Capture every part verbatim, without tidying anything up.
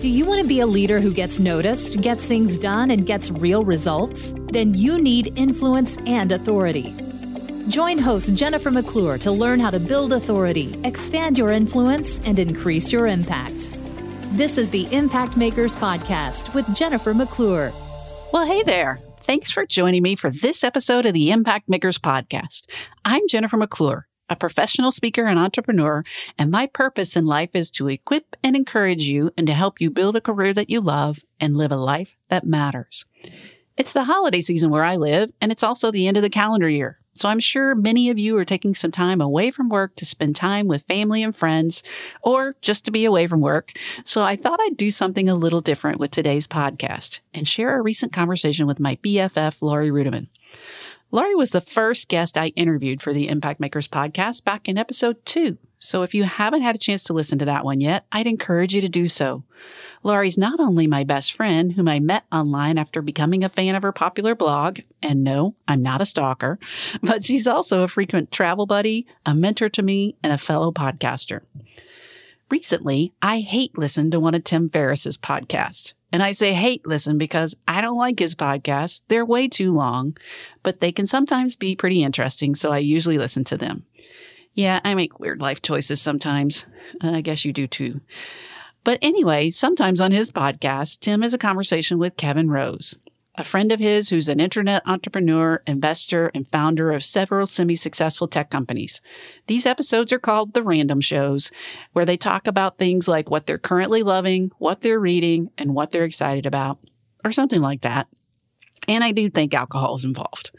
Do you want to be a leader who gets noticed, gets things done, and gets real results? Then you need influence and authority. Join host Jennifer McClure to learn how to build authority, expand your influence, and increase your impact. This is the Impact Makers Podcast with Jennifer McClure. Well, hey there. Thanks for joining me for this episode of the Impact Makers Podcast. I'm Jennifer McClure, a professional speaker and entrepreneur, and my purpose in life is to equip and encourage you and to help you build a career that you love and live a life that matters. It's the holiday season where I live, and it's also the end of the calendar year. So I'm sure many of you are taking some time away from work to spend time with family and friends, or just to be away from work. So I thought I'd do something a little different with today's podcast and share a recent conversation with my B F F, Lori Rudermann. Lori was the first guest I interviewed for the Impact Makers Podcast back in episode two. So if you haven't had a chance to listen to that one yet, I'd encourage you to do so. Lori's not only my best friend, whom I met online after becoming a fan of her popular blog, and no, I'm not a stalker, but she's also a frequent travel buddy, a mentor to me, and a fellow podcaster. Recently, I hate listened to one of Tim Ferriss's podcasts. And I say hate listen because I don't like his podcasts. They're way too long, but they can sometimes be pretty interesting, so I usually listen to them. Yeah, I make weird life choices sometimes. I guess you do too. But anyway, sometimes on his podcast, Tim has a conversation with Kevin Rose, a friend of his who's an internet entrepreneur, investor, and founder of several semi-successful tech companies. These episodes are called The Random Shows, where they talk about things like what they're currently loving, what they're reading, and what they're excited about, or something like that. And I do think alcohol is involved.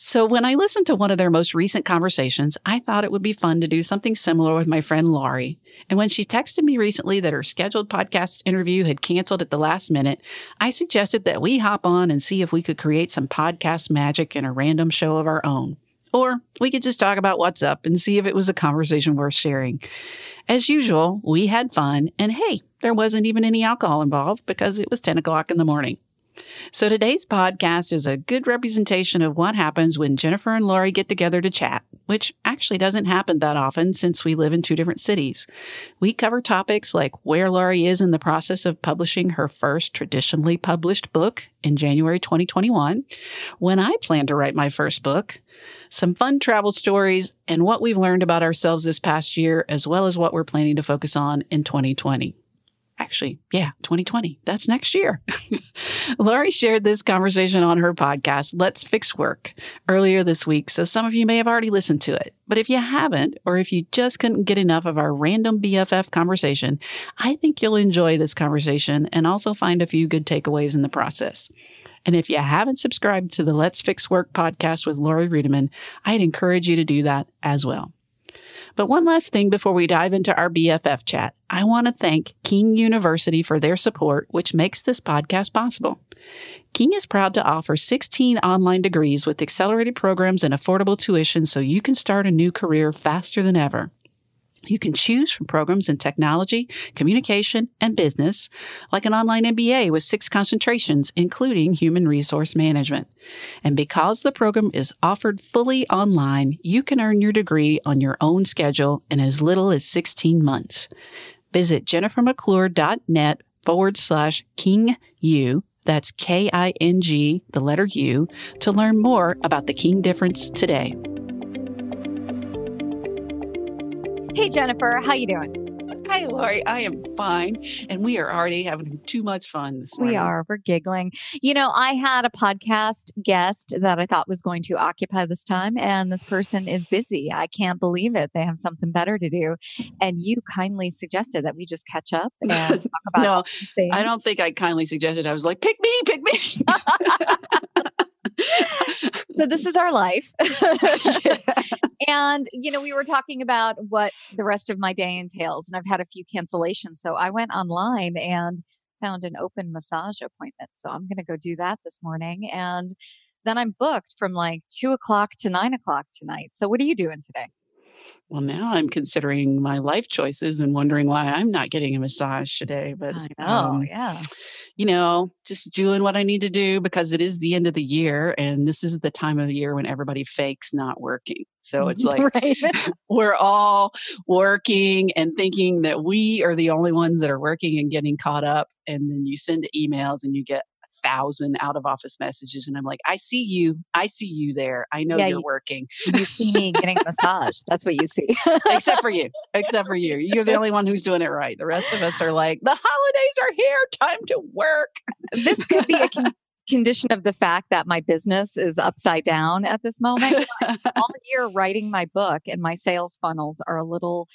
So when I listened to one of their most recent conversations, I thought it would be fun to do something similar with my friend Lori. And when she texted me recently that her scheduled podcast interview had canceled at the last minute, I suggested that we hop on and see if we could create some podcast magic in a random show of our own. Or we could just talk about what's up and see if it was a conversation worth sharing. As usual, we had fun, and hey, there wasn't even any alcohol involved because it was ten o'clock in the morning. So today's podcast is a good representation of what happens when Jennifer and Lori get together to chat, which actually doesn't happen that often since we live in two different cities. We cover topics like where Lori is in the process of publishing her first traditionally published book in January twenty twenty-one, when I plan to write my first book, some fun travel stories, and what we've learned about ourselves this past year, as well as what we're planning to focus on in twenty twenty. Actually, yeah, twenty twenty. That's next year. Lori shared this conversation on her podcast, Let's Fix Work, earlier this week, so some of you may have already listened to it. But if you haven't, or if you just couldn't get enough of our random B F F conversation, I think you'll enjoy this conversation and also find a few good takeaways in the process. And if you haven't subscribed to the Let's Fix Work podcast with Lori Rudermann, I'd encourage you to do that as well. But one last thing before we dive into our B F F chat, I want to thank King University for their support, which makes this podcast possible. King is proud to offer sixteen online degrees with accelerated programs and affordable tuition so you can start a new career faster than ever. You can choose from programs in technology, communication, and business, like an online M B A with six concentrations, including human resource management. And because the program is offered fully online, you can earn your degree on your own schedule in as little as sixteen months. Visit jennifermcclure.net forward slash KingU, that's K I N G, the letter U, to learn more about the King difference today. Hey, Jennifer, how you doing? Hi, Lori. I am fine. And we are already having too much fun this morning. We are. We're giggling. You know, I had a podcast guest that I thought was going to occupy this time, and this person is busy. I can't believe it. They have something better to do. And you kindly suggested that we just catch up and talk about no, things. I don't think I kindly suggested. I was like, pick me, pick me. So this is our life. Yes. And, you know, we were talking about what the rest of my day entails, and I've had a few cancellations. So I went online and found an open massage appointment. So I'm going to go do that this morning. And then I'm booked from like two o'clock to nine o'clock tonight. So what are you doing today? Well, now I'm considering my life choices and wondering why I'm not getting a massage today. But I know, um, yeah. you know, just doing what I need to do because it is the end of the year. And this is the time of year when everybody fakes not working. So it's like, right. We're all working and thinking that we are the only ones that are working and getting caught up. And then you send emails and you get thousand out of office messages. And I'm like, I see you. I see you there. I know yeah, you're you, working. You see me getting a massage. That's what you see. Except for you. Except for you. You're the only one who's doing it right. The rest of us are like, the holidays are here. Time to work. This could be a con- condition of the fact that my business is upside down at this moment. All year writing my book and my sales funnels are a little...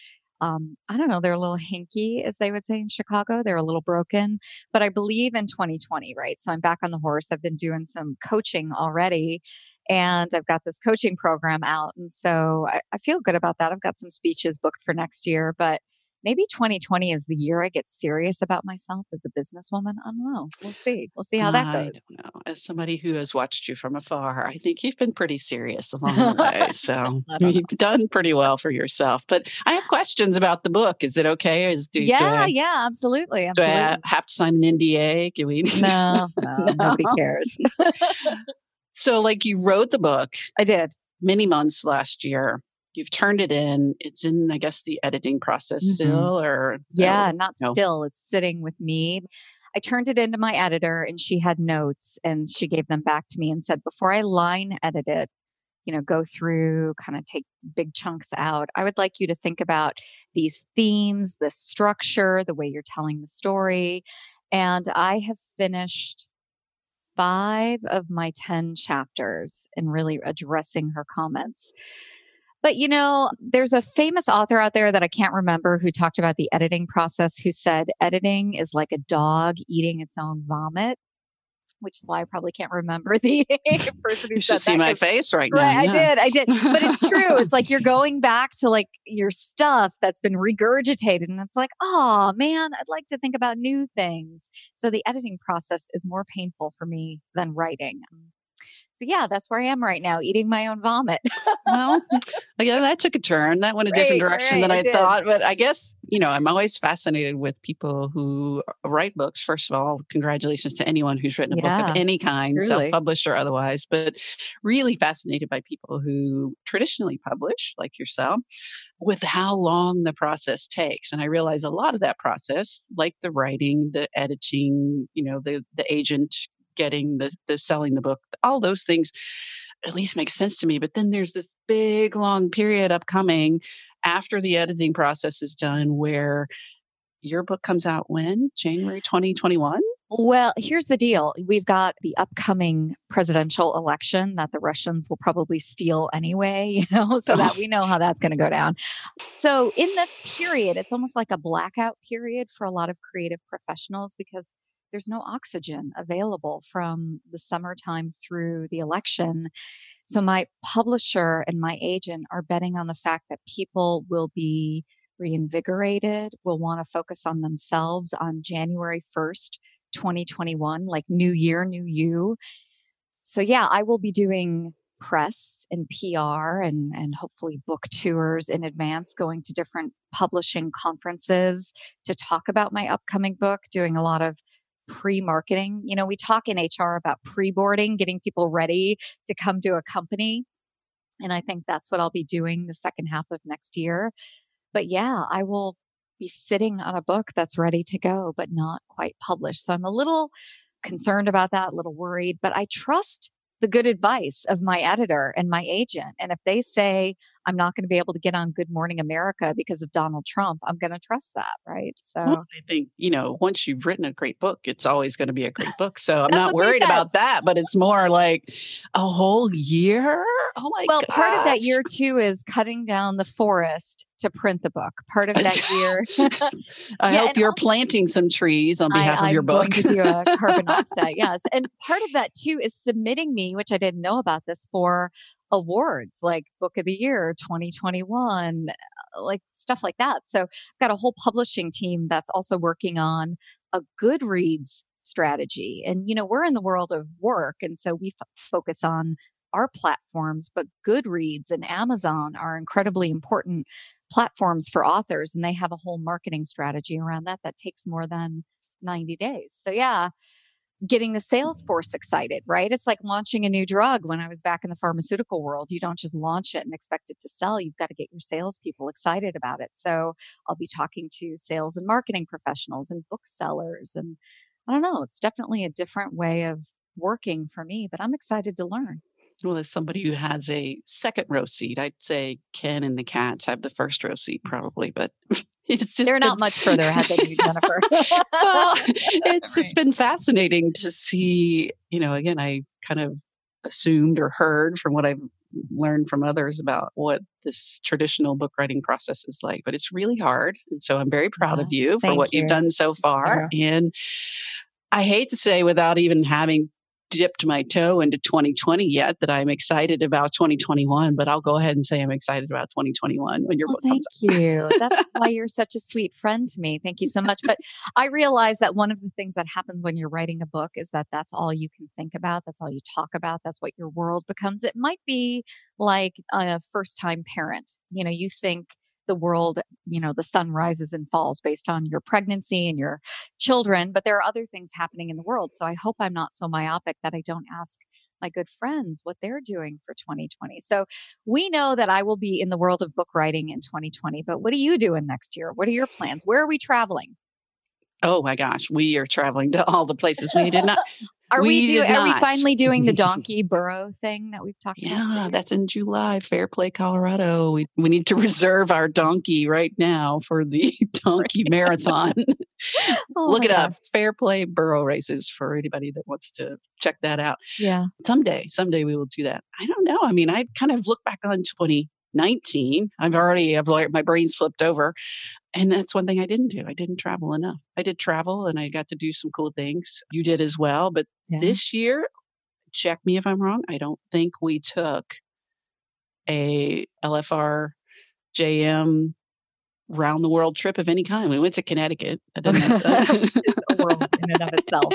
Um, I don't know, they're a little hinky, as they would say in Chicago. They're a little broken, but I believe in twenty twenty, right? So I'm back on the horse. I've been doing some coaching already and I've got this coaching program out. And so I, I feel good about that. I've got some speeches booked for next year, but maybe twenty twenty is the year I get serious about myself as a businesswoman. I don't know. We'll see. We'll see how that goes. I don't know. As somebody who has watched you from afar, I think you've been pretty serious along the way. So you've done pretty well for yourself. But I have questions about the book. Is it okay? Is do yeah, do I, yeah, absolutely, absolutely. Do I have to sign an N D A? Can we? No, no, no. Nobody cares. So, like, you wrote the book. I did. Many months last year. You've turned it in. It's in, I guess, the editing process mm-hmm. still, or no? yeah, not no. still. It's sitting with me. I turned it into my editor, and she had notes, and she gave them back to me and said, before I line edit it, you know, go through, kind of take big chunks out. I would like you to think about these themes, the structure, the way you're telling the story, and I have finished five of my ten chapters and really addressing her comments. But, you know, there's a famous author out there that I can't remember who talked about the editing process, who said editing is like a dog eating its own vomit, which is why I probably can't remember the person who you said that. You should see my face right now. Right, yeah. I did. I did. But it's true. It's like you're going back to like your stuff that's been regurgitated. And it's like, oh, man, I'd like to think about new things. So the editing process is more painful for me than writing. So yeah, that's where I am right now, eating my own vomit. Well, yeah, that took a turn. That went a right, different direction right, than I did. thought. But I guess, you know, I'm always fascinated with people who write books. First of all, congratulations to anyone who's written a yeah, book of any kind, truly. Self-published or otherwise, but really fascinated by people who traditionally publish, like yourself, with how long the process takes. And I realize a lot of that process, like the writing, the editing, you know, the the agent getting the, the selling the book, all those things at least make sense to me. But then there's this big, long period upcoming after the editing process is done where your book comes out when? January twenty twenty-one? Well, here's the deal. We've got the upcoming presidential election that the Russians will probably steal anyway, you know, so that we know how that's going to go down. So in this period, it's almost like a blackout period for a lot of creative professionals because there's no oxygen available from the summertime through the election. So my publisher and my agent are betting on the fact that people will be reinvigorated, will want to focus on themselves on January first, twenty twenty-one, like new year, new you. So yeah, I will be doing press and P R and, and hopefully book tours in advance, going to different publishing conferences to talk about my upcoming book, doing a lot of pre-marketing. You know, we talk in H R about pre-boarding, getting people ready to come to a company. And I think that's what I'll be doing the second half of next year. But yeah, I will be sitting on a book that's ready to go, but not quite published. So I'm a little concerned about that, a little worried, but I trust the good advice of my editor and my agent. And if they say I'm not going to be able to get on Good Morning America because of Donald Trump, I'm going to trust that, right? So well, I think, you know, once you've written a great book, it's always going to be a great book. So I'm not worried about that, but it's more like a whole year. Oh my god. Well, gosh. Part of that year too is cutting down the forest to print the book. Part of that year. I yeah, hope you're also planting some trees on behalf I, of your I'm book. I'm going to do a carbon offset, yes. And part of that too is submitting me, which I didn't know about this, for awards like Book of the Year twenty twenty-one, like stuff like that. So I've got a whole publishing team that's also working on a Goodreads strategy. And, you know, we're in the world of work. And so we f- focus on our platforms, but Goodreads and Amazon are incredibly important platforms for authors, and they have a whole marketing strategy around that that takes more than ninety days. So yeah, getting the sales force excited, right? It's like launching a new drug. When I was back in the pharmaceutical world, you don't just launch it and expect it to sell. You've got to get your salespeople excited about it. So I'll be talking to sales and marketing professionals and booksellers. And I don't know, it's definitely a different way of working for me, but I'm excited to learn. Well, as somebody who has a second row seat, I'd say Ken and the cats have the first row seat probably, but it's just they're been... not much further ahead than you, Jennifer. Well, it's just been fascinating to see, you know, again, I kind of assumed or heard from what I've learned from others about what this traditional book writing process is like, but it's really hard. And so I'm very proud yeah, of you for what you. you've done so far. Yeah. And I hate to say without even having dipped my toe into twenty twenty yet that I'm excited about twenty twenty-one, but I'll go ahead and say I'm excited about twenty twenty-one when your book comes out. Thank you. That's why you're such a sweet friend to me. Thank you so much. But I realize that one of the things that happens when you're writing a book is that that's all you can think about. That's all you talk about. That's what your world becomes. It might be like a first-time parent. You know, you think the world, you know, the sun rises and falls based on your pregnancy and your children, but there are other things happening in the world. So I hope I'm not so myopic that I don't ask my good friends what they're doing for twenty twenty. So we know that I will be in the world of book writing in twenty twenty, but what are you doing next year? What are your plans? Where are we traveling? Oh my gosh, we are traveling to all the places we did not. Are we, we do? Are we finally doing the donkey burro thing that we've talked yeah, about? Yeah, that's in July, Fair Play, Colorado. We we need to reserve our donkey right now for the donkey marathon. oh Look it gosh. up. Fair Play burro races for anybody that wants to check that out. Yeah. Someday, someday we will do that. I don't know. I mean, I kind of look back on twenty nineteen. I've already, I've like, my brain's flipped over. And that's one thing I didn't do. I didn't travel enough. I did travel and I got to do some cool things. You did as well. But yeah. this year, check me if I'm wrong, I don't think we took a L F R, J M, round the world trip of any kind. We went to Connecticut. Which is a world in and of itself.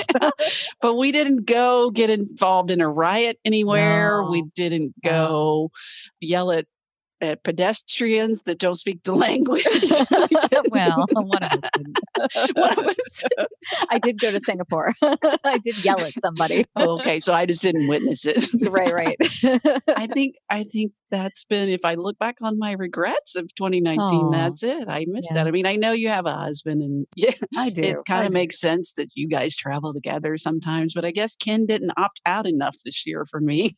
But we didn't go get involved in a riot anywhere. No. We didn't go no. yell at At pedestrians that don't speak the language. well, one of us didn't. one of us didn't. I did go to Singapore. I did yell at somebody. Okay, so I just didn't witness it. right, right. I think I think that's been, if I look back on my regrets of twenty nineteen, oh, that's it. I missed yeah. that. I mean, I know you have a husband and yeah, I do. It kind of makes sense that you guys travel together sometimes, but I guess Ken didn't opt out enough this year for me.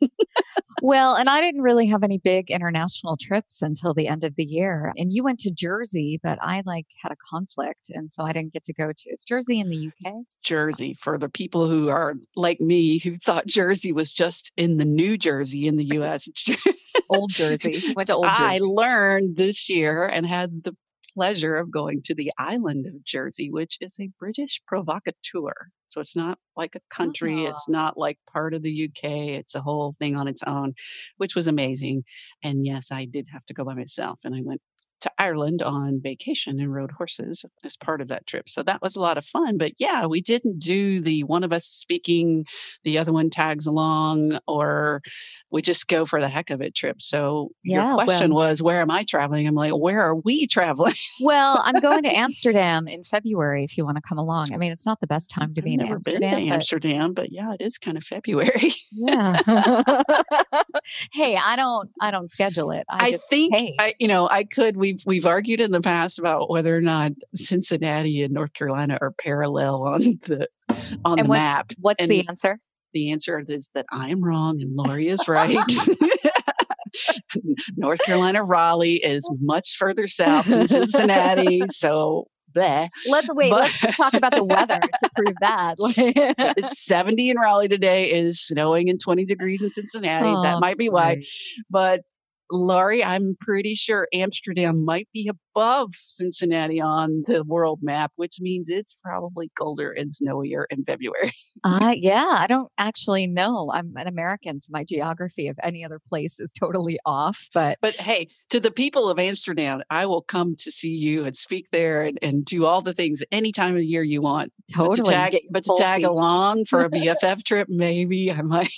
Well, and I didn't really have any big international trips until the end of the year. And you went to Jersey, but I like had a conflict. And so I didn't get to go to, is Jersey in the U K? Jersey, for the people who are like me, who thought Jersey was just in the New Jersey in the U S. Old Jersey. Went to Old Jersey. I learned this year and had the pleasure of going to the island of Jersey, which is a British provocateur. So it's not like a country. Aww. It's not like part of the U K. It's a whole thing on its own, which was amazing. And yes, I did have to go by myself. And I went to Ireland on vacation and rode horses as part of that trip. So that was a lot of fun. But yeah, we didn't do the one of us speaking, the other one tags along, or we just go for the heck of it trip. So yeah, your question well, was, where am I traveling? I'm like, where are we traveling? Well, I'm going to Amsterdam in February if you want to come along. I mean, it's not the best time to be I've in never Amsterdam. Been to but... Amsterdam, but yeah, it is kind of February. yeah. hey, I don't, I don't schedule it. I, I just, think, hey. I, you know, I could, we We've, we've argued in the past about whether or not Cincinnati and North Carolina are parallel on the on and the what, map. What's and the answer? The answer is that I'm wrong and Lori is right. North Carolina, Raleigh is much further south than Cincinnati. So bleh. Let's wait. But, let's just talk about the weather to prove that. It's seventy in Raleigh today. It is snowing and twenty degrees in Cincinnati. Oh, that might sorry. be why. But Lori, I'm pretty sure Amsterdam might be above Cincinnati on the world map, which means it's probably colder and snowier in February. uh, yeah, I don't actually know. I'm an American, so my geography of any other place is totally off. But but hey, to the people of Amsterdam, I will come to see you and speak there and, and do all the things any time of year you want. Totally. But to tag, but to tag along for a B F F trip, maybe I might.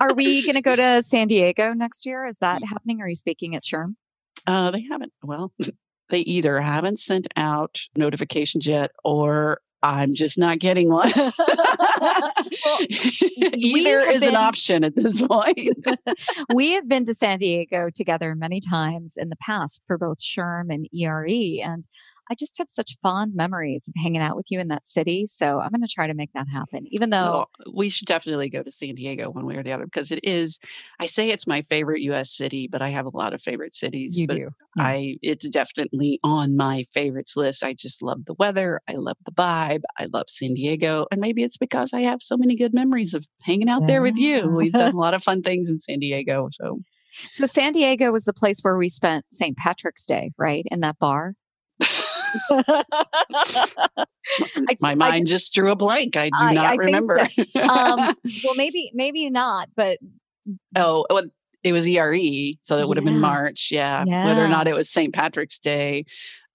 Are we going to go to San Diego next year? Is that happening? Are you speaking at SHRM? Uh, they haven't. Well, they either haven't sent out notifications yet, or I'm just not getting one. Well, Either is been, an option at this point. We have been to San Diego together many times in the past for both SHRM and E R E. And I just have such fond memories of hanging out with you in that city. So I'm going to try to make that happen, even though... Well, we should definitely go to San Diego one way or the other, because it is, I say it's my favorite U S city, but I have a lot of favorite cities. You but do. I, yes. It's definitely on my favorites list. I just love the weather. I love the vibe. I love San Diego. And maybe it's because I have so many good memories of hanging out yeah. there with you. We've done a lot of fun things in San Diego. So, so San Diego was the place where we spent Saint Patrick's Day, right? In that bar. Just, my mind just, just drew a blank. I do I, not I remember. So. um, well, maybe, maybe not, but. Oh, well, it was E R E. So that would have yeah. been March. Yeah. yeah. Whether or not it was Saint Patrick's Day.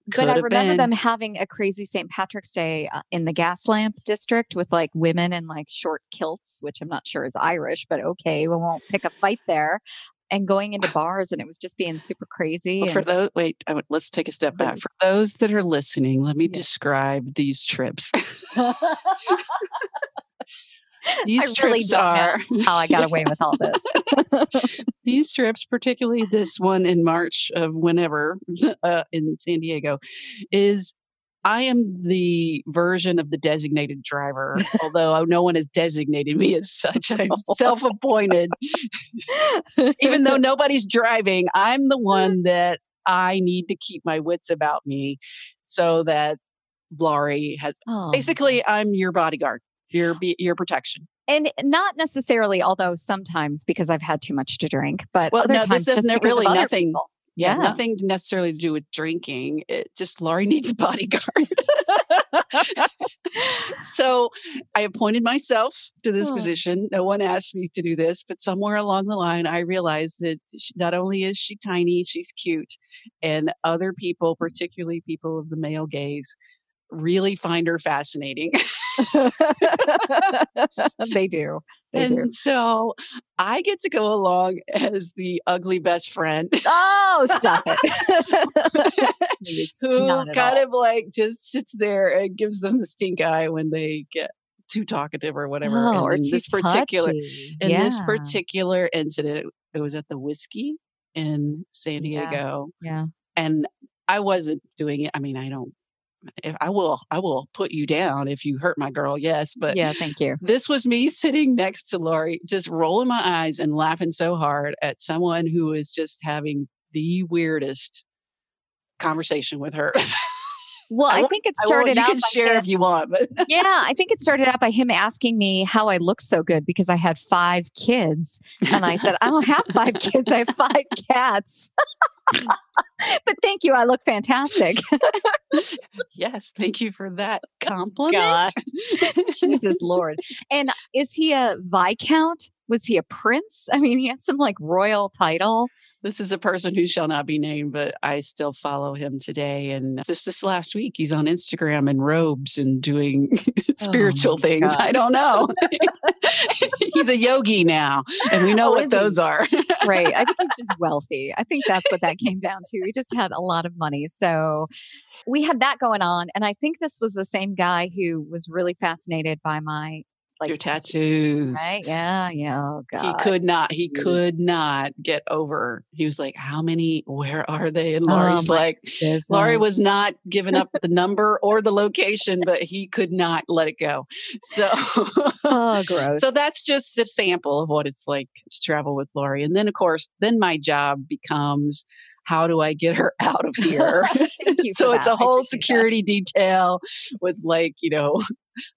But I remember been. them having a crazy Saint Patrick's Day uh, in the Gaslamp district with like women in like short kilts, which I'm not sure is Irish, but okay, we won't pick a fight there. And going into bars, and it was just being super crazy. Well, and- for those, wait, I would, let's take a step Please. back. For those that are listening, let me yeah. describe these trips. These I trips really don't are know how I got away with all this. These trips, particularly this one in March of whenever uh, in San Diego, is. I am the version of the designated driver, although no one has designated me as such. I'm self-appointed. Even though nobody's driving, I'm the one that I need to keep my wits about me so that Lori has... Oh. Basically, I'm your bodyguard, your your protection. And not necessarily, although sometimes because I've had too much to drink, but well, other no, times this isn't really nothing... People. Yeah, yeah, nothing necessarily to do with drinking. It just Lori needs a bodyguard. So I appointed myself to this oh. position. No one asked me to do this, but somewhere along the line, I realized that she, not only is she tiny, she's cute. And other people, particularly people of the male gaze, really find her fascinating. They do. They and do. So I get to go along as the ugly best friend. Oh, stop it. Who kind all. of like just sits there and gives them the stink eye when they get too talkative or whatever. Oh, or too this particular touchy. In yeah. this particular incident, it was at the Whiskey in San Diego. Yeah. yeah. And I wasn't doing it. I mean, I don't If I will, I will put you down if you hurt my girl. Yes. But yeah, thank you. This was me sitting next to Lori, just rolling my eyes and laughing so hard at someone who is just having the weirdest conversation with her. Well, I, I think it started I out. You can by share him. If you want. But yeah, I think it started out by him asking me how I look so good because I had five kids. And I said, I don't have five kids. I have five cats. But thank you. I look fantastic. Yes. Thank you for that compliment. Jesus Lord. And is he a Viscount? Was he a prince? I mean, he had some like royal title. This is a person who shall not be named, but I still follow him today. And just this last week, he's on Instagram in robes and doing spiritual oh things. God. I don't know. He's a yogi now, and we know oh, what those he? are. Right. I think he's just wealthy. I think that's what that came down to. He just had a lot of money. So we had that going on. And I think this was the same guy who was really fascinated by my Like your tattoos, tattoos. Right? Yeah, yeah. Oh, God. He could not. He Jeez. could not get over. He was like, "How many? Where are they?" And Lori's oh, like, goodness. "Lori was not giving up the number or the location, but he could not let it go." So, oh, gross. So that's just a sample of what it's like to travel with Lori. And then, of course, then my job becomes, how do I get her out of here? Thank you so it's that. a whole security that. detail with like, you know,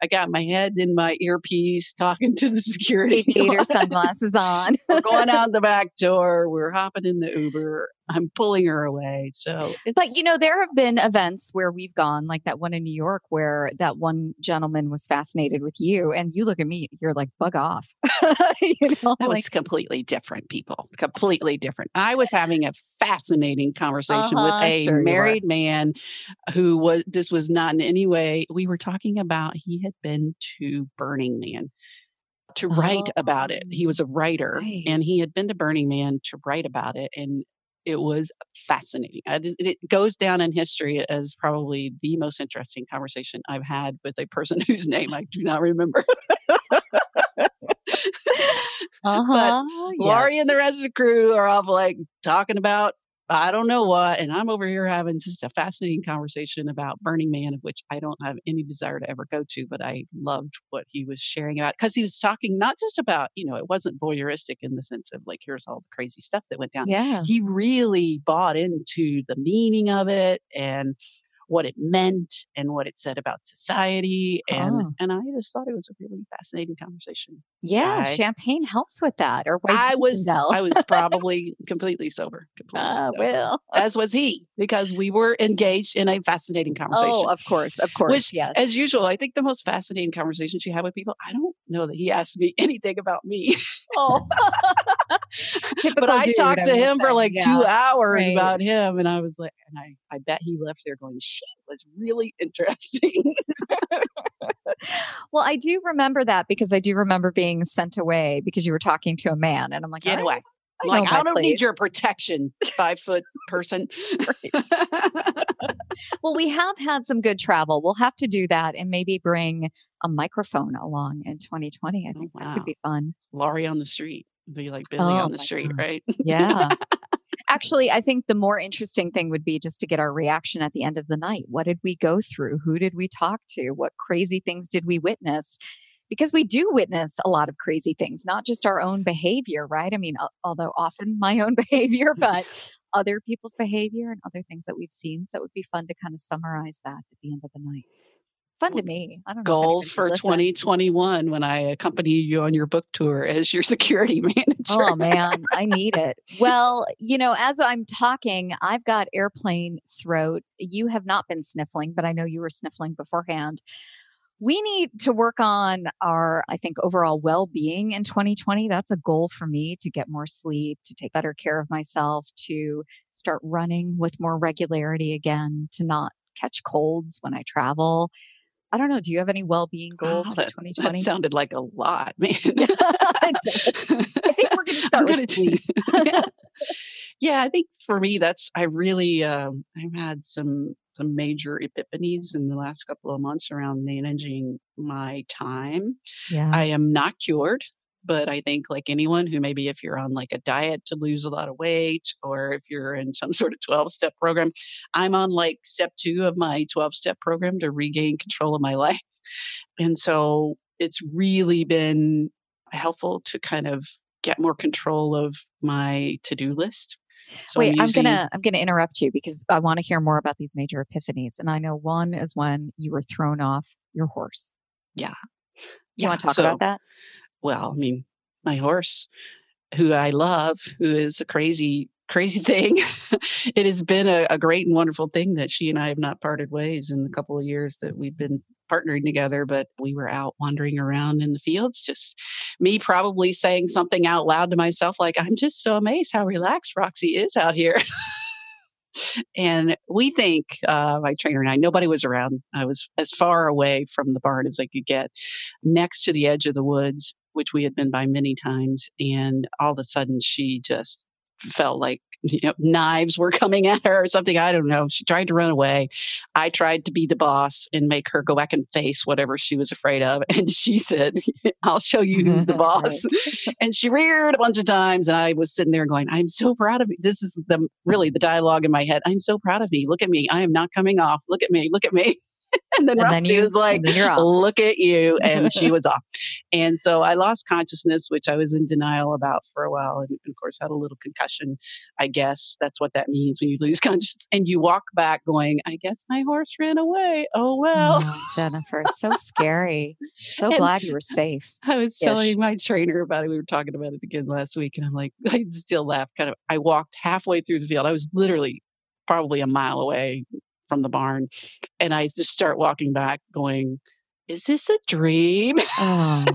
I got my head in my earpiece talking to the security. Aviator sunglasses on. We're going out the back door. We're hopping in the Uber. I'm pulling her away. So, it's... But you know, there have been events where we've gone like that one in New York where that one gentleman was fascinated with you and you look at me, you're like, bug off. You know, that was like... completely different people, completely different. I was having a fascinating conversation uh-huh, with a sure married man who was, this was not in any way, we were talking about he had been to Burning Man to write oh, about it. He was a writer right. and he had been to Burning Man to write about it. And It was fascinating. It goes down in history as probably the most interesting conversation I've had with a person whose name I do not remember. Uh-huh, but yeah. Lori and the rest of the crew are all like talking about I don't know what, and I'm over here having just a fascinating conversation about Burning Man, of which I don't have any desire to ever go to, but I loved what he was sharing about, because he was talking not just about, you know, it wasn't voyeuristic in the sense of like, here's all the crazy stuff that went down. Yeah. He really bought into the meaning of it and what it meant and what it said about society. And, oh. and I just thought it was a really fascinating conversation. Yeah. I, champagne helps with that. Or I was, I was probably completely sober. Completely uh, sober. Well, as was he, because we were engaged in a fascinating conversation. Oh, of course. Of course. Which, yes. As usual, I think the most fascinating conversations you have with people, I don't know that he asked me anything about me. Oh, Typical but I dude, talked to I him say, for like yeah, two hours right. about him. And I was like, and I, I bet he left there going, she was really interesting. Well, I do remember that, because I do remember being sent away because you were talking to a man and I'm like, get right, away. I like, I don't place. need your protection, five foot person. Well, we have had some good travel. We'll have to do that and maybe bring a microphone along in twenty twenty. I think oh, wow. that could be fun. Lori on the street. Be like Billy oh, on the street, God. Right? Yeah. Actually, I think the more interesting thing would be just to get our reaction at the end of the night. What did we go through? Who did we talk to? What crazy things did we witness? Because we do witness a lot of crazy things, not just our own behavior, right? I mean, although often my own behavior, but other people's behavior and other things that we've seen. So it would be fun to kind of summarize that at the end of the night. Fun to me. I don't know. Goals for twenty twenty-one when I accompany you on your book tour as your security manager. Oh man, I need it. Well, you know, as I'm talking, I've got airplane throat. You have not been sniffling, but I know you were sniffling beforehand. We need to work on our, I think, overall well-being in twenty twenty. That's a goal for me, to get more sleep, to take better care of myself, to start running with more regularity again, to not catch colds when I travel. I don't know. Do you have any well-being goals wow, for twenty twenty? That sounded like a lot, man. I think we're going to start with sleep. yeah. yeah, I think for me, that's, I really, um, I've had some, some major epiphanies in the last couple of months around managing my time. Yeah. I am not cured. But I think like anyone who maybe if you're on like a diet to lose a lot of weight, or if you're in some sort of twelve-step program, I'm on like step two of my twelve-step program to regain control of my life. And so it's really been helpful to kind of get more control of my to-do list. So Wait, I'm, using... I'm gonna I'm gonna interrupt you because I want to hear more about these major epiphanies. And I know one is when you were thrown off your horse. Yeah. You yeah. want to talk so, about that? Well, I mean, my horse, who I love, who is a crazy, crazy thing. It has been a, a great and wonderful thing that she and I have not parted ways in the couple of years that we've been partnering together. But we were out wandering around in the fields, just me probably saying something out loud to myself, like, I'm just so amazed how relaxed Roxy is out here. And we think, uh, my trainer and I, nobody was around. I was as far away from the barn as I could get, next to the edge of the woods, which we had been by many times. And all of a sudden she just felt like, you know, knives were coming at her or something. I don't know. She tried to run away. I tried to be the boss and make her go back and face whatever she was afraid of. And she said, I'll show you who's the boss. Right. And she reared a bunch of times. And I was sitting there going, I'm so proud of me. This is the really the dialogue in my head. I'm so proud of me. Look at me. I am not coming off. Look at me. Look at me. And then and Roxy then you, was like, look at you. And she was off. And so I lost consciousness, which I was in denial about for a while. And of course, had a little concussion. I guess that's what that means when you lose consciousness. And you walk back going, I guess my horse ran away. Oh, well. Oh, Jennifer, so scary. So glad you were safe. I was telling my trainer about it. We were talking about it again last week. And I'm like, I still laugh. Kind of, I walked halfway through the field. I was literally probably a mile away from the barn. And I just start walking back going, is this a dream? Oh.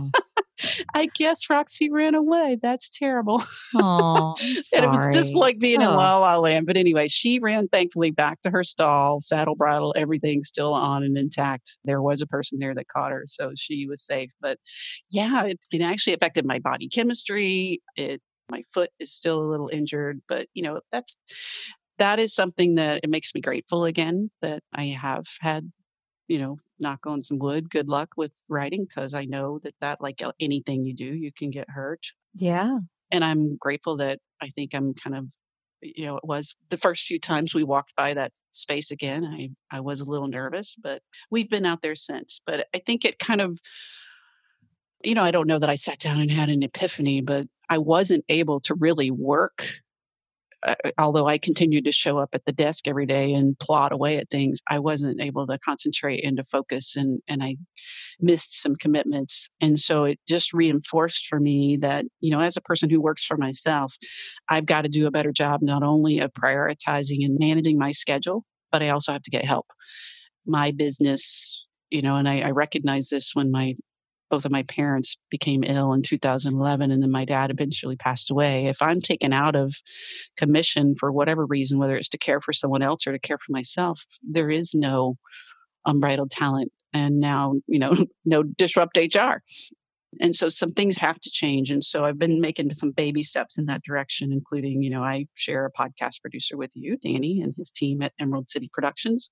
I guess Roxy ran away. That's terrible. Oh, and it was just like being oh. in La La Land. But anyway, she ran thankfully back to her stall, saddle, bridle, everything still on and intact. There was a person there that caught her, so she was safe. But yeah, it, it actually affected my body chemistry. It My foot is still a little injured, but you know, that's, that is something that it makes me grateful again, that I have had, you know, knock on some wood, good luck with writing. Cause I know that that, like anything you do, you can get hurt. Yeah. And I'm grateful that I think I'm kind of, you know, it was the first few times we walked by that space again, I, I was a little nervous, but we've been out there since. But I think it kind of, you know, I don't know that I sat down and had an epiphany, but I wasn't able to really work. Uh, although I continued to show up at the desk every day and plod away at things, I wasn't able to concentrate and to focus, and, and I missed some commitments. And so it just reinforced for me that, you know, as a person who works for myself, I've got to do a better job, not only of prioritizing and managing my schedule, but I also have to get help. My business, you know, and I, I recognize this when my both of my parents became ill in two thousand eleven, and then my dad eventually passed away. If I'm taken out of commission for whatever reason, whether it's to care for someone else or to care for myself, there is no unbridled talent, and now, you know, no Disrupt H R. And so some things have to change. And so I've been making some baby steps in that direction, including, you know, I share a podcast producer with you, Danny, and his team at Emerald City Productions.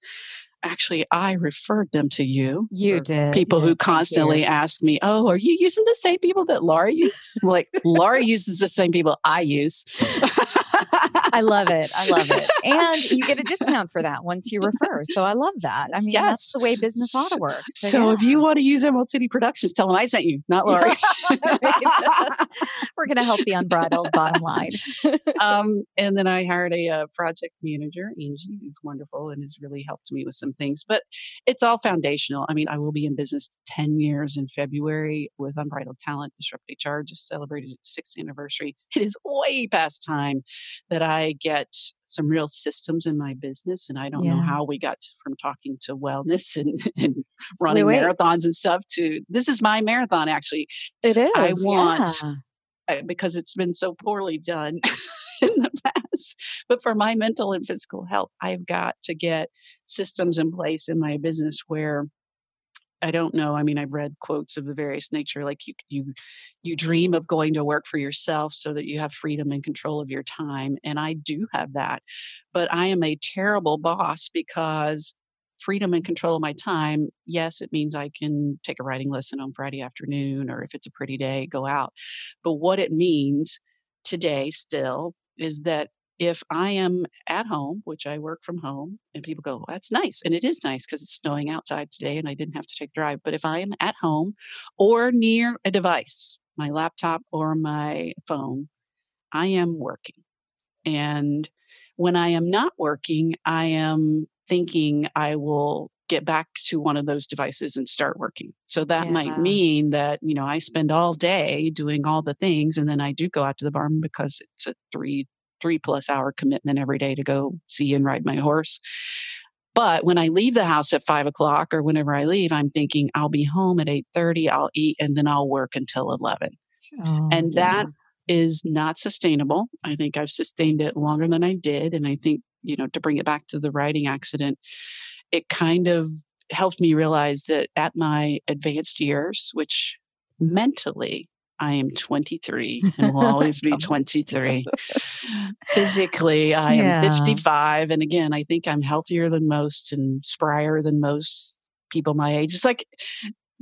Actually, I referred them to you. You did. People yeah, who constantly ask me, oh, are you using the same people that Laura uses? I'm like, Laura uses the same people I use. I love it. I love it. And you get a discount for that once you refer. So I love that. I mean, yes. That's the way business ought to work. So, so yeah. If you want to use Emerald City Productions, tell them I sent you, not Laura. We're going to help the unbridled bottom line. um, and then I hired a uh, project manager, Angie, who's wonderful and has really helped me with some things, but it's all foundational. I mean, I will be in business ten years in February with Unbridled Talent. Disrupt H R just celebrated its sixth anniversary. It is way past time that I get some real systems in my business. And I don't yeah. know how we got from talking to wellness and, and running wait, wait. marathons and stuff to, this is my marathon, actually. It is. I want, yeah. because it's been so poorly done in the past, but for my mental and physical health, I've got to get systems in place in my business where I don't know. I mean, I've read quotes of the various nature, like you, you, you dream of going to work for yourself so that you have freedom and control of your time. And I do have that, but I am a terrible boss because freedom and control of my time. Yes, it means I can take a writing lesson on Friday afternoon, or if it's a pretty day, go out. But what it means today still is that if I am at home, which I work from home, and people go, well, that's nice. And it is nice because it's snowing outside today and I didn't have to take a drive. But if I am at home or near a device, my laptop or my phone, I am working. And when I am not working, I am thinking I will get back to one of those devices and start working. So that yeah. might mean that, you know, I spend all day doing all the things, and then I do go out to the barn because it's a three three plus hour commitment every day to go see and ride my horse. But when I leave the house at five o'clock or whenever I leave, I'm thinking I'll be home at eight thirty, I'll eat, and then I'll work until eleven. Oh, and yeah. that is not sustainable. I think I've sustained it longer than I did. And I think, you know, to bring it back to the riding accident, it kind of helped me realize that at my advanced years, which mentally I am twenty-three and will always be twenty-three. Physically, I yeah. am fifty-five. And again, I think I'm healthier than most and sprier than most people my age. It's like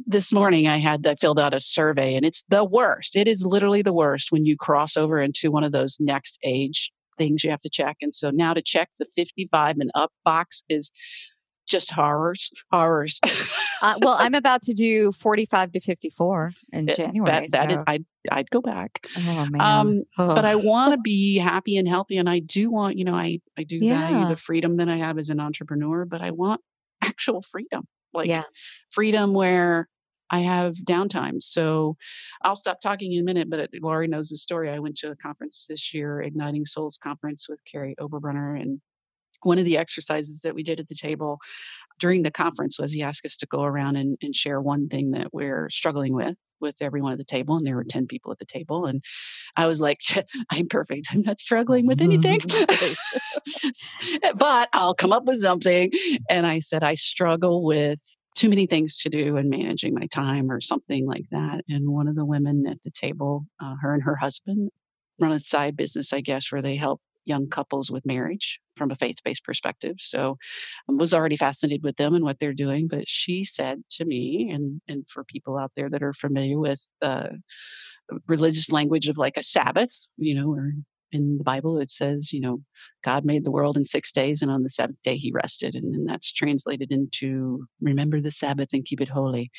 this morning I had, I filled out a survey, and it's the worst. It is literally the worst when you cross over into one of those next age things you have to check. And so now to check the fifty-five and up box is just horrors, horrors. uh, well, I'm about to do forty-five to fifty-four in it, January. That, that so. is, I'd, I'd go back. Oh, man. Um, oh. But I want to be happy and healthy. And I do want, you know, I, I do yeah. value the freedom that I have as an entrepreneur, but I want actual freedom, like yeah. freedom where I have downtime. So I'll stop talking in a minute, but Lori knows the story. I went to a conference this year, Igniting Souls conference with Carrie Overbrunner, and one of the exercises that we did at the table during the conference was he asked us to go around and, and share one thing that we're struggling with, with everyone at the table. And there were ten people at the table. And I was like, I'm perfect. I'm not struggling with anything, but I'll come up with something. And I said, I struggle with too many things to do and managing my time or something like that. And one of the women at the table, uh, her and her husband, run a side business, I guess, where they help young couples with marriage from a faith-based perspective. So I was already fascinated with them and what they're doing. But she said to me, and, and for people out there that are familiar with uh, religious language of like a Sabbath, you know, or in the Bible, it says, you know, God made the world in six days and on the seventh day he rested. And, and that's translated into remember the Sabbath and keep it holy.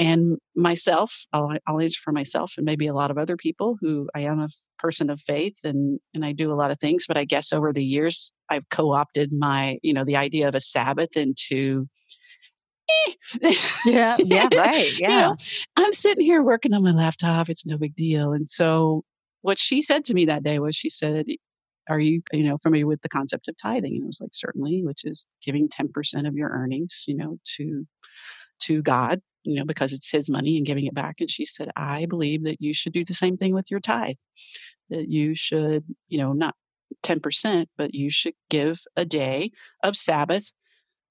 And myself, I'll, I'll answer for myself and maybe a lot of other people who I am a person of faith and, and I do a lot of things, but I guess over the years, I've co-opted my, you know, the idea of a Sabbath into yeah, yeah, right. Yeah. You know, I'm sitting here working on my laptop. It's no big deal. And so what she said to me that day was, she said, are you, you know, familiar with the concept of tithing? And I was like, certainly, which is giving ten percent of your earnings, you know, to, to God, you know, because it's his money and giving it back. And she said, I believe that you should do the same thing with your tithe, that you should, you know, not ten percent, but you should give a day of Sabbath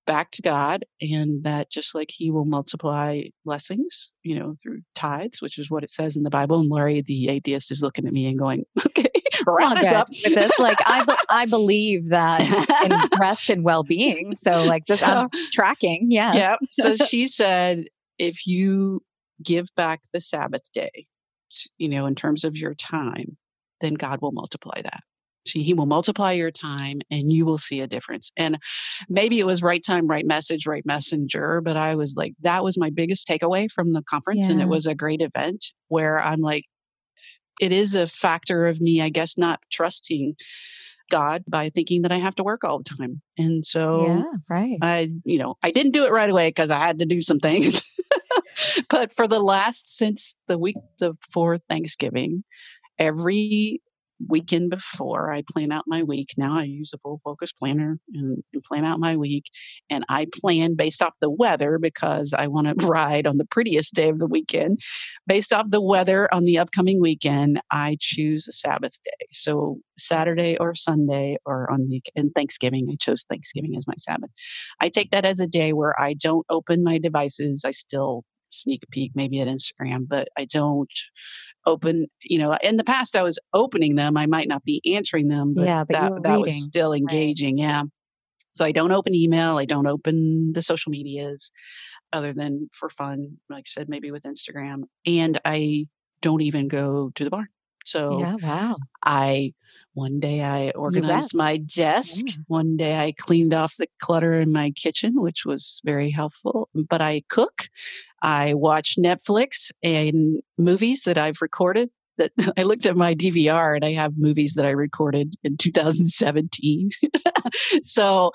back to God, and that just like he will multiply blessings, you know, through tithes, which is what it says in the Bible. And Lori, the atheist, is looking at me and going, okay, wrap this up with this. Like, I, be- I believe that in rest and well-being. So like this, so, I'm tracking. Yes. Yep. So she said, if you give back the Sabbath day, you know, in terms of your time, then God will multiply that. He will multiply your time and you will see a difference. And maybe it was right time, right message, right messenger, but I was like, that was my biggest takeaway from the conference. Yeah. And it was a great event where I'm like, it is a factor of me, I guess, not trusting God by thinking that I have to work all the time. And so yeah, right. I, you know, I didn't do it right away because I had to do some things, but for the last, since the week before Thanksgiving, every weekend before, I plan out my week. Now I use a full focus planner and, and plan out my week. And I plan based off the weather because I want to ride on the prettiest day of the weekend. Based off the weather on the upcoming weekend, I choose a Sabbath day. So Saturday or Sunday or on the and Thanksgiving, I chose Thanksgiving as my Sabbath. I take that as a day where I don't open my devices. I still sneak peek maybe at Instagram, but I don't open, you know, in the past I was opening them. I might not be answering them, but, yeah, but that, that reading was still engaging. Right. Yeah. So I don't open email. I don't open the social medias other than for fun. Like I said, maybe with Instagram, and I don't even go to the barn. So yeah, wow. I, one day I organized my desk. Yeah. One day I cleaned off the clutter in my kitchen, which was very helpful. But I cook. I watch Netflix and movies that I've recorded. That I looked at my D V R and I have movies that I recorded in two thousand seventeen. So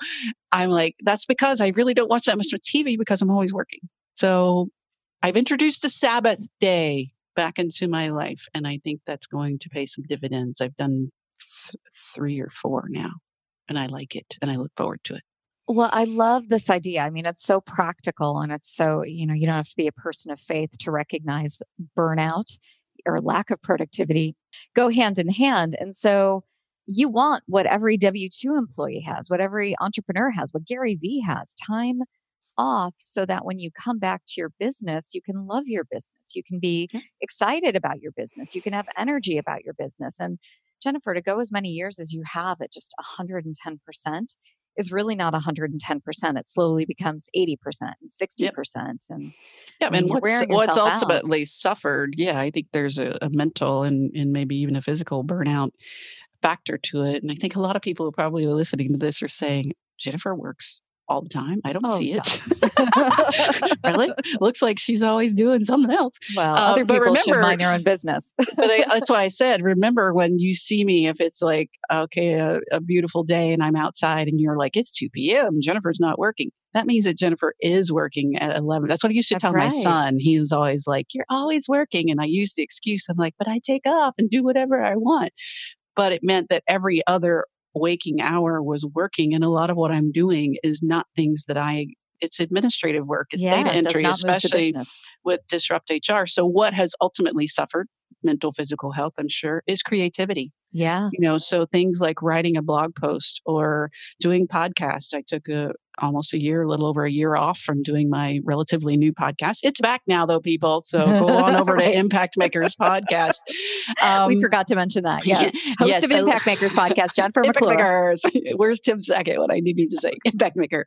I'm like, that's because I really don't watch that much T V because I'm always working. So I've introduced the Sabbath day back into my life. And I think that's going to pay some dividends. I've done th- three or four now, and I like it and I look forward to it. Well, I love this idea. I mean, it's so practical and it's so, you know, you don't have to be a person of faith to recognize burnout or lack of productivity go hand in hand. And so you want what every W two employee has, what every entrepreneur has, what Gary Vee has, time off so that when you come back to your business, you can love your business. You can be excited about your business. You can have energy about your business. And Jennifer, to go as many years as you have at just one hundred ten percent is really not one hundred ten percent. It slowly becomes eighty percent and sixty percent. Yep. And, yeah, and what's, what's ultimately out. suffered. Yeah, I think there's a, a mental and, and maybe even a physical burnout factor to it. And I think a lot of people who probably are listening to this are saying, Jennifer works all the time. I don't oh, see stop. it. Really? Looks like she's always doing something else. Well, uh, other people remember, should mind their own business. But I, that's what I said. Remember when you see me, if it's like, okay, a, a beautiful day and I'm outside and you're like, it's two p.m. Jennifer's not working. That means that Jennifer is working at eleven. That's what I used to that's tell right. my son. He was always like, you're always working. And I used the excuse. I'm like, but I take off and do whatever I want. But it meant that every other waking hour was working, and a lot of what I'm doing is not things that I, it's administrative work, it's yeah, data entry, especially with Disrupt H R. So what has ultimately suffered, mental, physical health, I'm sure, is creativity. Yeah. You know, so things like writing a blog post or doing podcasts. I took a, almost a year, a little over a year off from doing my relatively new podcast. It's back now though, people. So go on over to Impact Makers Podcast. Um, we forgot to mention that. Yes. yes. Host yes, of Impact I, Makers Podcast, Jennifer McClure. Impact Makers. Where's Tim Sackett? What I need to say. Impact Makers.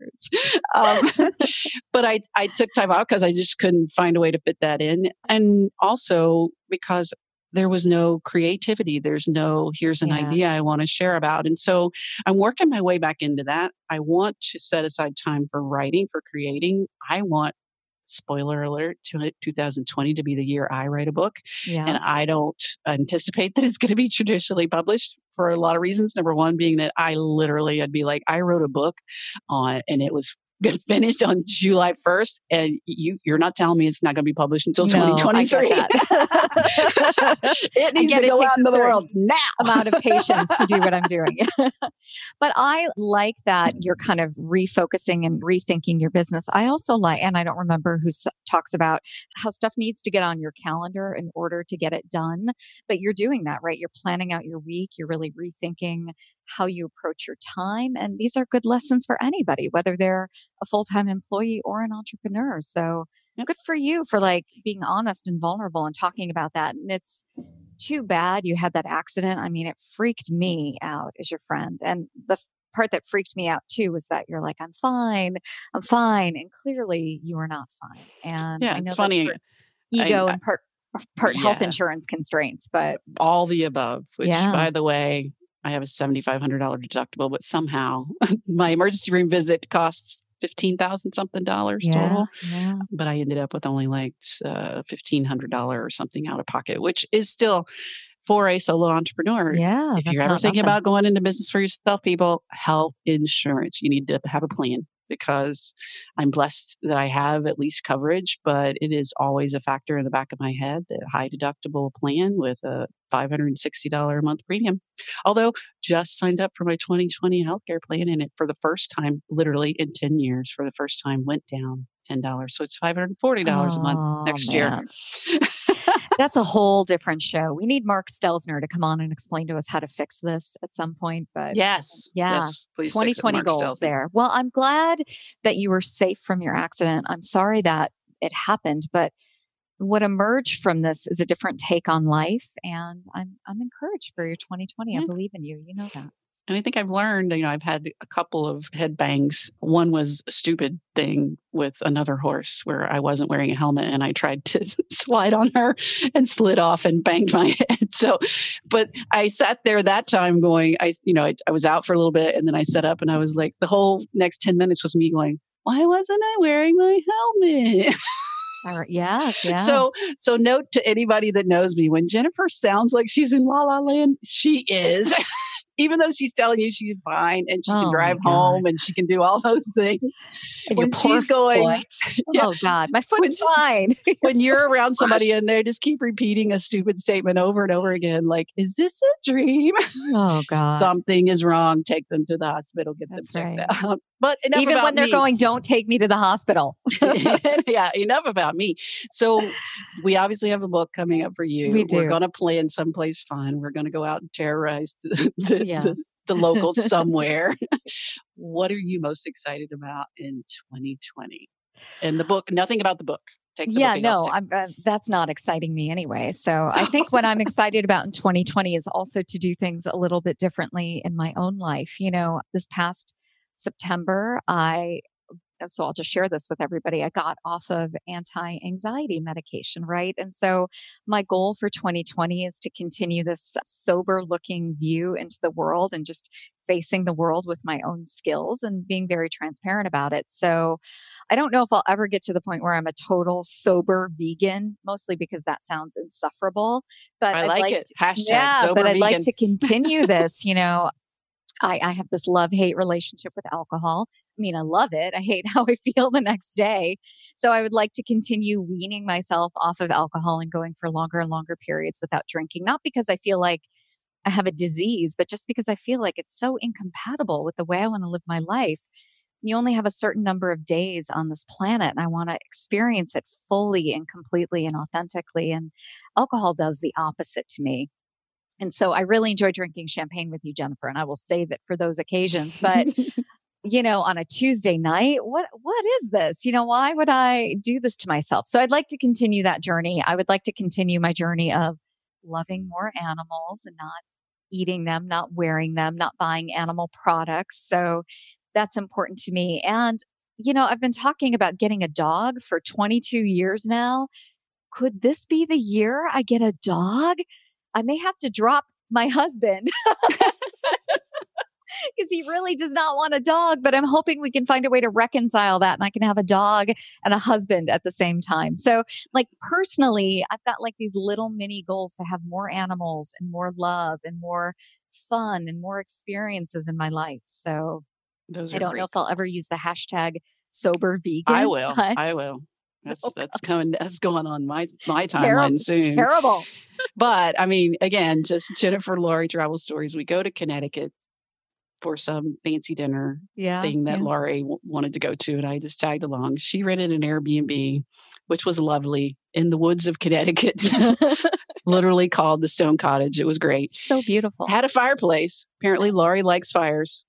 Um, but I, I took time out because I just couldn't find a way to fit that in. And also because there was no creativity. There's no, here's an yeah. idea I want to share about. And so I'm working my way back into that. I want to set aside time for writing, for creating. I want, spoiler alert, two thousand twenty to be the year I write a book. Yeah. And I don't anticipate that it's going to be traditionally published for a lot of reasons. Number one being that I literally, I'd be like, I wrote a book on, and it was Get finished on July first, and you, you're not telling me it's not going to be published until no, twenty twenty-three. It needs Again, to go out into the world now. Amount of patience to do what I'm doing. But I like that you're kind of refocusing and rethinking your business. I also like, and I don't remember who talks about how stuff needs to get on your calendar in order to get it done. But you're doing that, right? You're planning out your week. You're really rethinking how you approach your time. And these are good lessons for anybody, whether they're a full-time employee or an entrepreneur. So good for you for like being honest and vulnerable and talking about that. And it's too bad you had that accident. I mean, it freaked me out as your friend. And the part that freaked me out too was that you're like, I'm fine, I'm fine. And clearly you are not fine. And yeah, I know it's funny. Ego I, I, and part, part yeah. health insurance constraints, but all the above, which yeah. by the way, I have a seven thousand five hundred dollars deductible, but somehow my emergency room visit costs fifteen thousand something dollars yeah, total. Yeah. But I ended up with only like uh, fifteen hundred dollars or something out of pocket, which is still for a solo entrepreneur. Yeah. If you're ever thinking nothing. about going into business for yourself, people, health insurance, you need to have a plan, because I'm blessed that I have at least coverage, but it is always a factor in the back of my head, that high deductible plan with a five hundred sixty dollars a month premium. Although just signed up for my twenty twenty healthcare plan, and it for the first time, literally in ten years, for the first time went down ten dollars. So it's five hundred forty dollars oh, a month next man. year. That's a whole different show. We need Mark Stelzner to come on and explain to us how to fix this at some point. But yes, yeah, yes, please. twenty twenty goals Stelzner. There. Well, I'm glad that you were safe from your accident. I'm sorry that it happened, but what emerged from this is a different take on life. And I'm I'm encouraged for your twenty twenty. Yeah. I believe in you. You know that. And I think I've learned, you know, I've had a couple of head bangs. One was a stupid thing with another horse where I wasn't wearing a helmet and I tried to slide on her and slid off and banged my head. So, but I sat there that time going, I, you know, I, I was out for a little bit and then I sat up and I was like, the whole next ten minutes was me going, why wasn't I wearing my helmet? Yeah, yeah. So, so note to anybody that knows me, when Jennifer sounds like she's in La La Land, she is. Even though she's telling you she's fine and she oh can drive home and she can do all those things. And when she's going, yeah, oh God, my foot's when, fine. When you're around somebody and they just keep repeating a stupid statement over and over again, like, is this a dream? Oh God. Something is wrong. Take them to the hospital, get That's them checked right. out. But enough Even about when they're me. going, don't take me to the hospital. Yeah, enough about me. So we obviously have a book coming up for you. We do. We're going to plan someplace fun. We're going to go out and terrorize the, the, yes. the, the locals somewhere. What are you most excited about in twenty twenty? And the book, nothing about the book. Yeah, no, I'm, uh, that's not exciting me anyway. So I think what I'm excited about in twenty twenty is also to do things a little bit differently in my own life. You know, this past September, I, so I'll just share this with everybody. I got off of anti-anxiety medication, right? And so my goal for twenty twenty is to continue this sober looking view into the world and just facing the world with my own skills and being very transparent about it. So I don't know if I'll ever get to the point where I'm a total sober vegan, mostly because that sounds insufferable, but I I'd like, like it. To, Hashtag yeah, sober but I'd vegan. like to continue this, you know. I, I have this love-hate relationship with alcohol. I mean, I love it. I hate how I feel the next day. So I would like to continue weaning myself off of alcohol and going for longer and longer periods without drinking. Not because I feel like I have a disease, but just because I feel like it's so incompatible with the way I want to live my life. You only have a certain number of days on this planet, and I want to experience it fully and completely and authentically. And alcohol does the opposite to me. And so I really enjoy drinking champagne with you, Jennifer, and I will save it for those occasions. But you know, on a Tuesday night. What, what is this? You know, why would I do this to myself? So I'd like to continue that journey. I would like to continue my journey of loving more animals and not eating them, not wearing them, not buying animal products. So that's important to me. And, you know, I've been talking about getting a dog for twenty-two years now. Could this be the year I get a dog? I may have to drop my husband because he really does not want a dog, but I'm hoping we can find a way to reconcile that and I can have a dog and a husband at the same time. So like personally, I've got like these little mini goals to have more animals and more love and more fun and more experiences in my life. So Those I don't know if I'll ever use the hashtag sober vegan. I will. I will. That's oh, that's coming. That's going on my my it's timeline terrible. soon. Terrible. But I mean, again, just Jennifer, Lori Travel Stories. We go to Connecticut for some fancy dinner yeah, thing that yeah. Lori w- wanted to go to, and I just tagged along. She rented an Airbnb, which was lovely in the woods of Connecticut. Literally called the Stone Cottage. It was great. So beautiful. Had a fireplace. Apparently, Lori likes fires.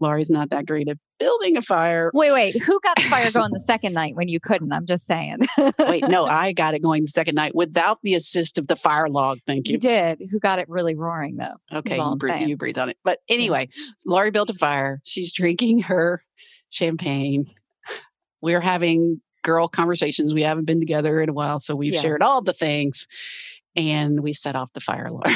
Lori's not that great at building a fire. Wait, wait. Who got the fire going the second night when you couldn't? I'm just saying. Wait, no, I got it going the second night without the assist of the fire log. Thank you. You did. Who got it really roaring though? Okay, you, bre- you breathed on it. But anyway, Lori built a fire. She's drinking her champagne. We're having girl conversations. We haven't been together in a while, so we've yes. shared all the things. And we set off the fire alarm.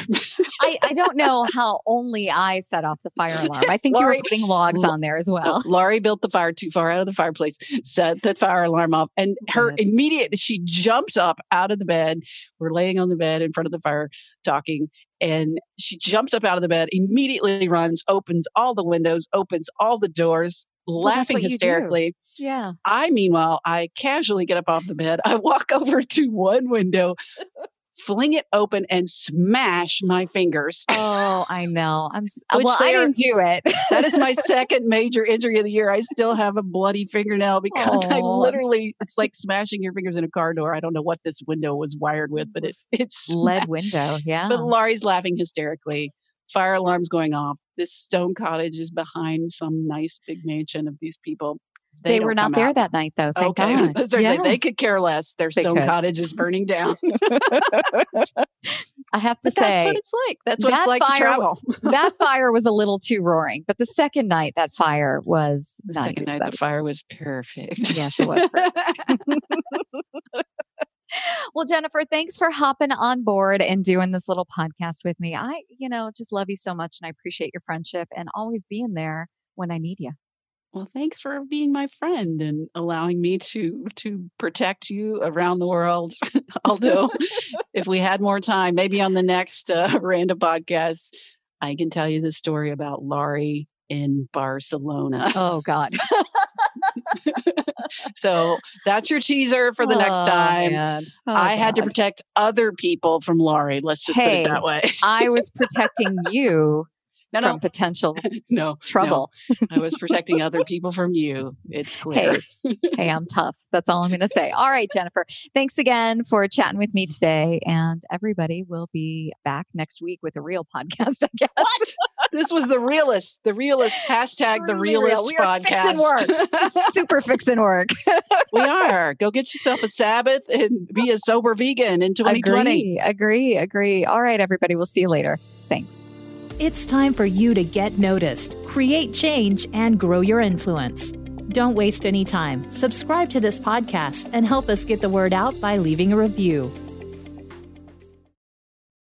I, I don't know how only I set off the fire alarm. I think Lori, you were putting logs on there as well. Lori built the fire too far out of the fireplace, set the fire alarm off. And her immediate, she jumps up out of the bed. We're laying on the bed in front of the fire talking. And she jumps up out of the bed, immediately runs, opens all the windows, opens all the doors. Laughing well, hysterically. Yeah. I, meanwhile, I casually get up off the bed. I walk over to one window. Fling it open and smash my fingers. Oh, I know. I'm well, I didn't do it. That is my second major injury of the year. I still have a bloody fingernail because oh, I literally, it's like smashing your fingers in a car door. I don't know what this window was wired with, but it, it's lead window. Yeah. But Lori's laughing hysterically. Fire alarm's going off. This stone cottage is behind some nice big mansion of these people. They, they were not there out. that night, though. Thank okay. God. Yeah. They, they could care less. Their they stone could. cottage is burning down. I have to but say. That's what it's like. That's what that it's like fire, to travel. That fire was a little too roaring. But the second night, that fire was The nice. second night, that the was, fire was perfect. Yes, it was perfect. Well, Jennifer, thanks for hopping on board and doing this little podcast with me. I, you know, just love you so much. And I appreciate your friendship and always being there when I need you. Well, thanks for being my friend and allowing me to to protect you around the world. Although, if we had more time, maybe on the next uh, random podcast, I can tell you the story about Lori in Barcelona. Oh, God. So that's your teaser for the oh, next time. Oh, I God. had to protect other people from Lori. Let's just hey, put it that way. I was protecting you. No, from no. potential no, trouble. No. I was protecting other people from you. It's clear. Hey, hey, I'm tough. That's all I'm going to say. All right, Jennifer. Thanks again for chatting with me today. And everybody will be back next week with a real podcast, I guess. What? This was the realest, the realest, hashtag really the realest real. we are podcast. Fixin' work. Super fixin' work. We are. Go get yourself a Sabbath and be a sober vegan in twenty twenty. Agree, agree, agree. All right, everybody. We'll see you later. Thanks. It's time for you to get noticed, create change, and grow your influence. Don't waste any time. Subscribe to this podcast and help us get the word out by leaving a review.